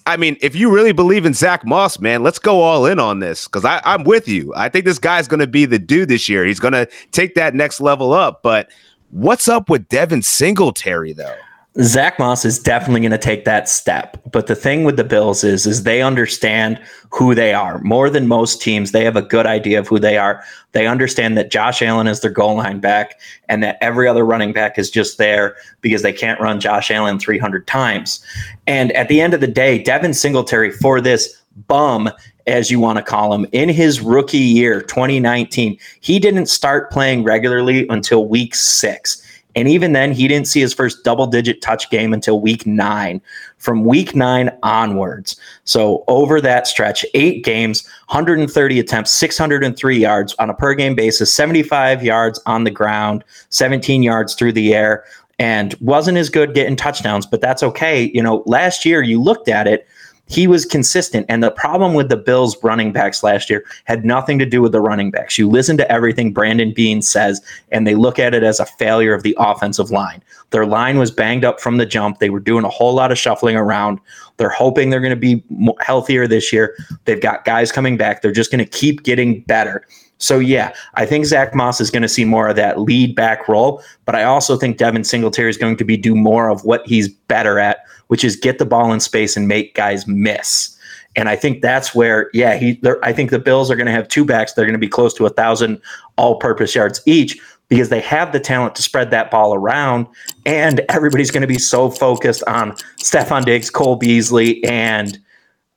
I mean, if you really believe in Zach Moss, man, let's go all in on this because I'm with you. I think this guy's going to be the dude this year. He's going to take that next level up. But what's up with Devin Singletary, though? Zach Moss is definitely going to take that step. But the thing with the Bills is, is they understand who they are. More than most teams, they have a good idea of who they are. They understand that Josh Allen is their goal line back and that every other running back is just there because they can't run Josh Allen three hundred times. And at the end of the day, Devin Singletary, for this bum, as you want to call him, in his rookie year, twenty nineteen, he didn't start playing regularly until week six. And even then, he didn't see his first double-digit touch game until week nine, from week nine onwards. So over that stretch, eight games, one hundred thirty attempts, six hundred three yards on a per-game basis, seventy-five yards on the ground, seventeen yards through the air, and wasn't as good getting touchdowns, but that's okay. You know, last year you looked at it, he was consistent. And the problem with the Bills running backs last year had nothing to do with the running backs. You listen to everything Brandon Beane says, and they look at it as a failure of the offensive line. Their line was banged up from the jump. They were doing a whole lot of shuffling around. They're hoping they're going to be healthier this year. They've got guys coming back. They're just going to keep getting better. So, yeah, I think Zach Moss is going to see more of that lead back role, but I also think Devin Singletary is going to be do more of what he's better at, which is get the ball in space and make guys miss. And I think that's where, yeah, he. I think the Bills are going to have two backs that are going to be close to one thousand all-purpose yards each because they have the talent to spread that ball around, and everybody's going to be so focused on Stephon Diggs, Cole Beasley, and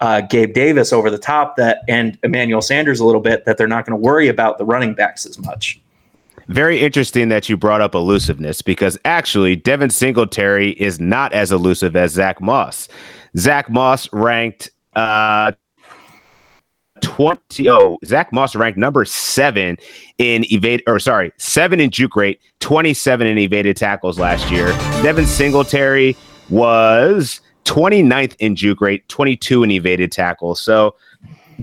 Uh, Gabe Davis over the top that and Emmanuel Sanders a little bit that they're not going to worry about the running backs as much. Very interesting that you brought up elusiveness because actually Devin Singletary is not as elusive as Zach Moss. Zach Moss ranked uh, twenty. Oh, Zach Moss ranked number seven in evade or sorry seven in juke rate, twenty-seven in evaded tackles last year. Devin Singletary was twenty-ninth in juke rate, twenty-two in evaded tackle. So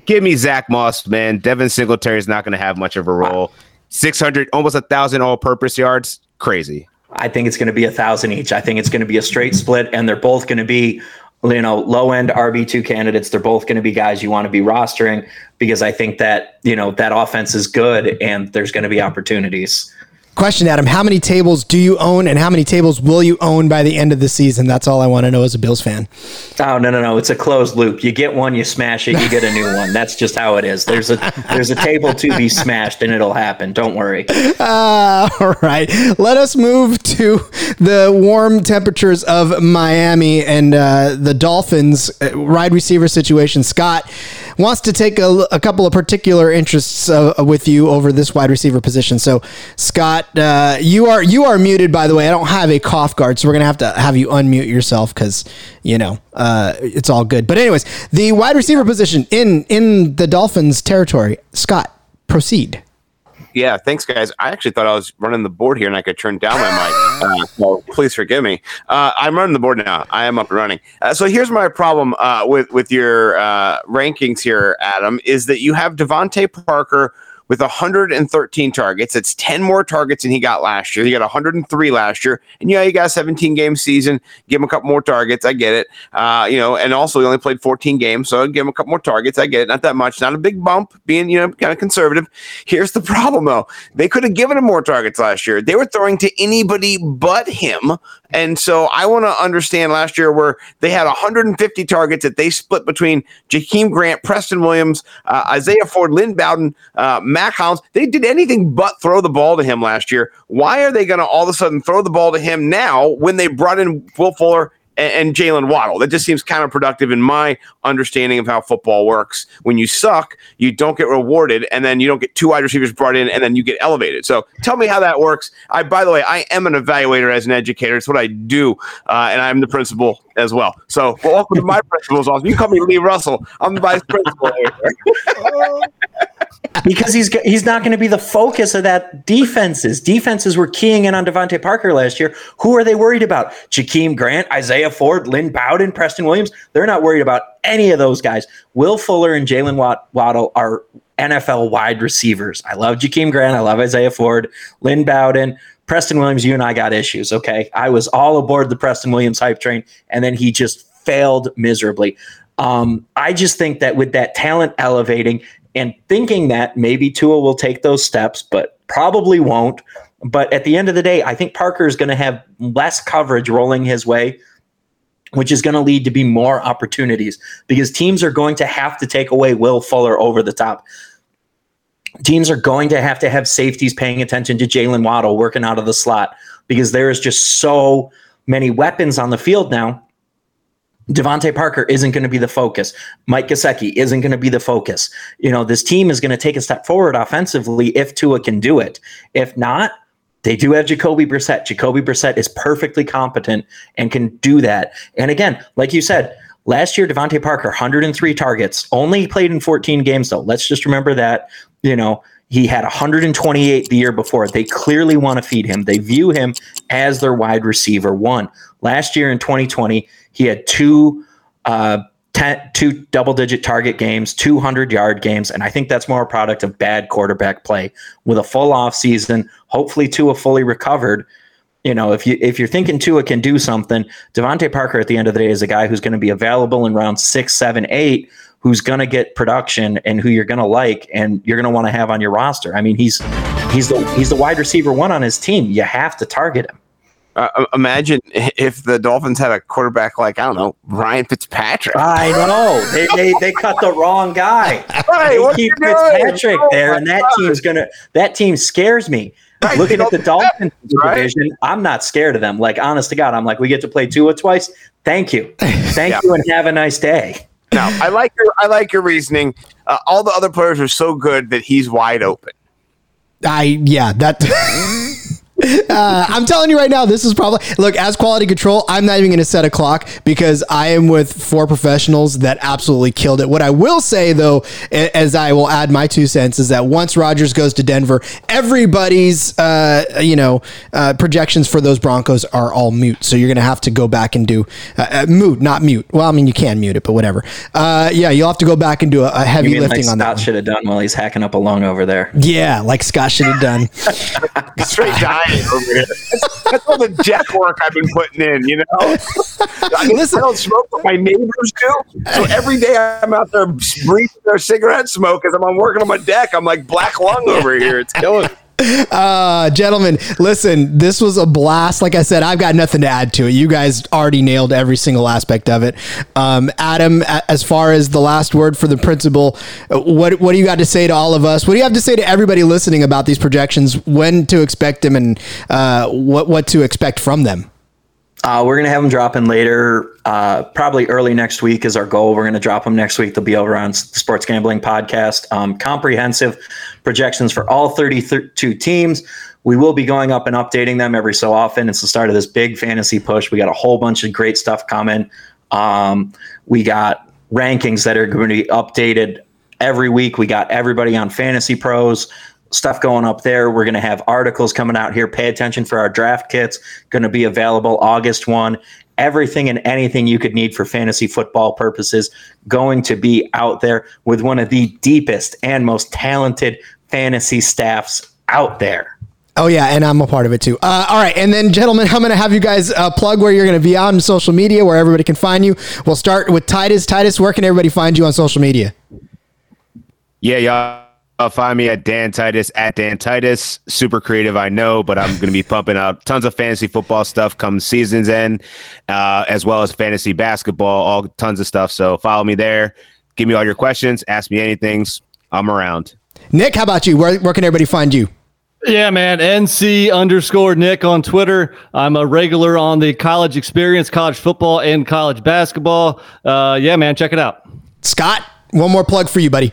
give me Zach Moss, man. Devin Singletary is not going to have much of a role. six hundred, almost one thousand all-purpose yards. Crazy. I think it's going to be one thousand each. I think it's going to be a straight split, and they're both going to be, you know, low-end R B two candidates. They're both going to be guys you want to be rostering because I think that, you know, that offense is good and there's going to be opportunities. Question, Adam, how many tables do you own and how many tables will you own by the end of the season? That's all I want to know as a Bills fan. Oh, no, no, no. It's a closed loop. You get one, you smash it, you get a new one. That's just how it is. There's a there's a table to be smashed and it'll happen. Don't worry. Uh, all right. Let us move to the warm temperatures of Miami and uh, the Dolphins wide receiver situation. Scott wants to take a, a couple of particular interests uh, with you over this wide receiver position. So, Scott, Uh, you are you are muted, by the way. I don't have a cough guard, so we're going to have to have you unmute yourself because, you know, uh, it's all good. But anyways, the wide receiver position in, in the Dolphins' territory. Scott, proceed. Yeah, thanks, guys. I actually thought I was running the board here and I could turn down my mic. Uh, well, please forgive me. Uh, I'm running the board now. I am up and running. Uh, so here's my problem uh, with, with your uh, rankings here, Adam, is that you have Devontae Parker with one hundred thirteen targets. It's ten more targets than he got last year. He got one hundred three last year. And, yeah, he got a seventeen-game season. Give him a couple more targets. I get it. Uh, you know, and also he only played fourteen games, so give him a couple more targets. I get it. Not that much. Not a big bump, being, you know, kind of conservative. Here's the problem, though. They could have given him more targets last year. They were throwing to anybody but him. And so I want to understand last year where they had one hundred fifty targets that they split between Jakeem Grant, Preston Williams, uh, Isaiah Ford, Lynn Bowden, uh, Mac Hollins. They did anything but throw the ball to him last year. Why are they going to all of a sudden throw the ball to him now when they brought in Will Fuller and, and Jalen Waddle? That just seems counterproductive in my understanding of how football works. When you suck, you don't get rewarded, and then you don't get two wide receivers brought in, and then you get elevated. So tell me how that works. I, by the way, I am an evaluator as an educator. It's what I do, uh, and I'm the principal as well. So well, welcome to my principal's office. You call me Lee Russell. I'm the vice principal here. Because he's he's not going to be the focus of that defenses. Defenses were keying in on Devontae Parker last year. Who are they worried about? Jakeem Grant, Isaiah Ford, Lynn Bowden, Preston Williams. They're not worried about any of those guys. Will Fuller and Jalen Waddle are N F L wide receivers. I love Jakeem Grant. I love Isaiah Ford, Lynn Bowden, Preston Williams. You and I got issues, okay? I was all aboard the Preston Williams hype train, and then he just failed miserably. Um, I just think that with that talent elevating and thinking that maybe Tua will take those steps, but probably won't. But at the end of the day, I think Parker is going to have less coverage rolling his way, which is going to lead to be more opportunities because teams are going to have to take away Will Fuller over the top. Teams are going to have to have safeties paying attention to Jalen Waddle working out of the slot because there is just so many weapons on the field now. Devontae Parker isn't going to be the focus. Mike Gesicki isn't going to be the focus. You know, this team is going to take a step forward offensively if Tua can do it. If not, they do have Jacoby Brissett. Jacoby Brissett is perfectly competent and can do that. And again, like you said, last year, Devontae Parker, one hundred three targets, only played in fourteen games, though. Let's just remember that, you know, he had one hundred twenty-eight the year before. They clearly want to feed him. They view him as their wide receiver one. Last year in twenty twenty, he had two uh, ten, two double-digit target games, two hundred-yard games, and I think that's more a product of bad quarterback play. With a full offseason, hopefully Tua fully recovered. You know, if, you, if you're thinking Tua can do something, Devontae Parker at the end of the day is a guy who's going to be available in round six, seven, eight, who's going to get production and who you're going to like and you're going to want to have on your roster. I mean, he's he's the he's the wide receiver one on his team. You have to target him. Uh, imagine if the Dolphins had a quarterback like, I don't know, Ryan Fitzpatrick. I know. They they, they cut the wrong guy. Right, they keep Fitzpatrick oh, there, and that God. team's gonna that team scares me. Right, Looking at the Dolphins right? division, I'm not scared of them. Like, honest to God, I'm like, we get to play Tua twice. Thank you. Thank yeah. you and have a nice day. Now, I like your I like your reasoning. Uh, all the other players are so good that he's wide open. I yeah, that Uh, I'm telling you right now, this is probably look as quality control. I'm not even going to set a clock because I am with four professionals that absolutely killed it. What I will say though, as I will add my two cents, is that once Rodgers goes to Denver, everybody's uh, you know uh, projections for those Broncos are all mute. So you're going to have to go back and do uh, uh, mute, not mute. Well, I mean you can mute it, but whatever. Uh, yeah, you'll have to go back and do a, a heavy lifting like on that. Scott should have done while he's hacking up a lung over there. Yeah, like Scott should have done. Straight dying. Over here. That's, that's all the deck work I've been putting in, you know. I, mean, Listen, I don't smoke, but my neighbors do. So every day I'm out there breathing their cigarette smoke as I'm working on my deck. I'm like black lung over here. It's killing me. Uh, gentlemen, listen, this was a blast. Like I said, I've got nothing to add to it. You guys already nailed every single aspect of it. Um, Adam, as far as the last word for the principal, what, what do you got to say to all of us? What do you have to say to everybody listening about these projections, when to expect them and, uh, what, what to expect from them? Uh, we're going to have them drop in later. Uh, probably early next week is our goal. We're going to drop them next week. They'll be over on the Sports Gambling Podcast. Um, comprehensive projections for all thirty-two teams. We will be going up and updating them every so often. It's the start of this big fantasy push. We got a whole bunch of great stuff coming. Um, we got rankings that are going to be updated every week. We got everybody on Fantasy Pros. Stuff going up there. We're going to have articles coming out here. Pay attention for our draft kits. Going to be available August first. Everything and anything you could need for fantasy football purposes going to be out there with one of the deepest and most talented fantasy staffs out there. Oh, yeah, and I'm a part of it, too. Uh, all right, and then, gentlemen, I'm going to have you guys uh, plug where you're going to be on social media, where everybody can find you. We'll start with Titus. Titus, where can everybody find you on social media? Yeah, y'all. Uh, find me at Dan Titus, at Dan Titus. Super creative, I know, but I'm going to be pumping out tons of fantasy football stuff come season's end, uh, as well as fantasy basketball, all tons of stuff. So follow me there. Give me all your questions. Ask me anything. I'm around. Nick, how about you? Where, where can everybody find you? Yeah, man. N C underscore Nick on Twitter. I'm a regular on the college experience, college football and college basketball. Uh, yeah, man. Check it out. Scott, one more plug for you, buddy.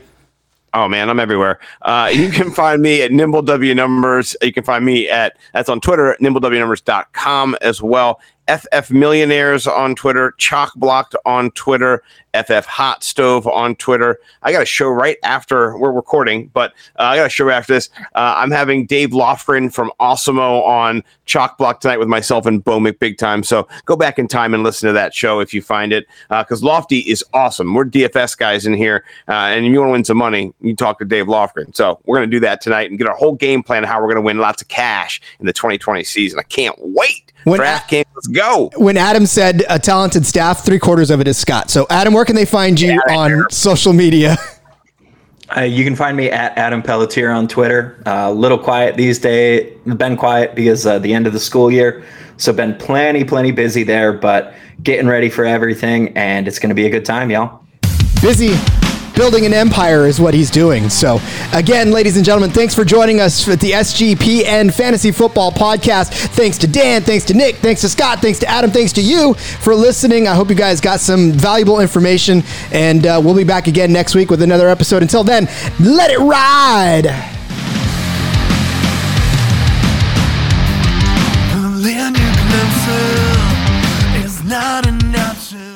Oh, man, I'm everywhere. Uh, you can find me at Nimble W Numbers. You can find me at, that's on Twitter, at nimble w numbers dot com as well. F F Millionaires on Twitter, Chalk Blocked on Twitter, F F Hot Stove on Twitter. I got a show right after we're recording, but uh, I got a show right after this. Uh, I'm having Dave Lofgren from Awesomeo on Chalk Block tonight with myself and Bo McBigtime. So go back in time and listen to that show if you find it, because uh, Lofty is awesome. We're D F S guys in here, uh, and if you want to win some money, you talk to Dave Lofgren. So we're going to do that tonight and get our whole game plan of how we're going to win lots of cash in the twenty twenty season. I can't wait. When Draft Ad- game, let's go. When Adam said a talented staff, three quarters of it is Scott. So, Adam, where can they find you yeah, on there. social media? Uh, you can find me at Adam Pelletier on Twitter. A uh, little quiet these days. Been quiet because uh, the end of the school year. So, been plenty, plenty busy there, but getting ready for everything, and it's going to be a good time, y'all. Busy. Building an empire is what he's doing. So again, ladies and gentlemen, thanks for joining us at the S G P N Fantasy Football Podcast. Thanks to Dan, thanks to Nick, thanks to Scott, thanks to Adam, thanks to you for listening. I hope you guys got some valuable information, and uh, we'll be back again next week with another episode. Until then, let it ride. It's not enough.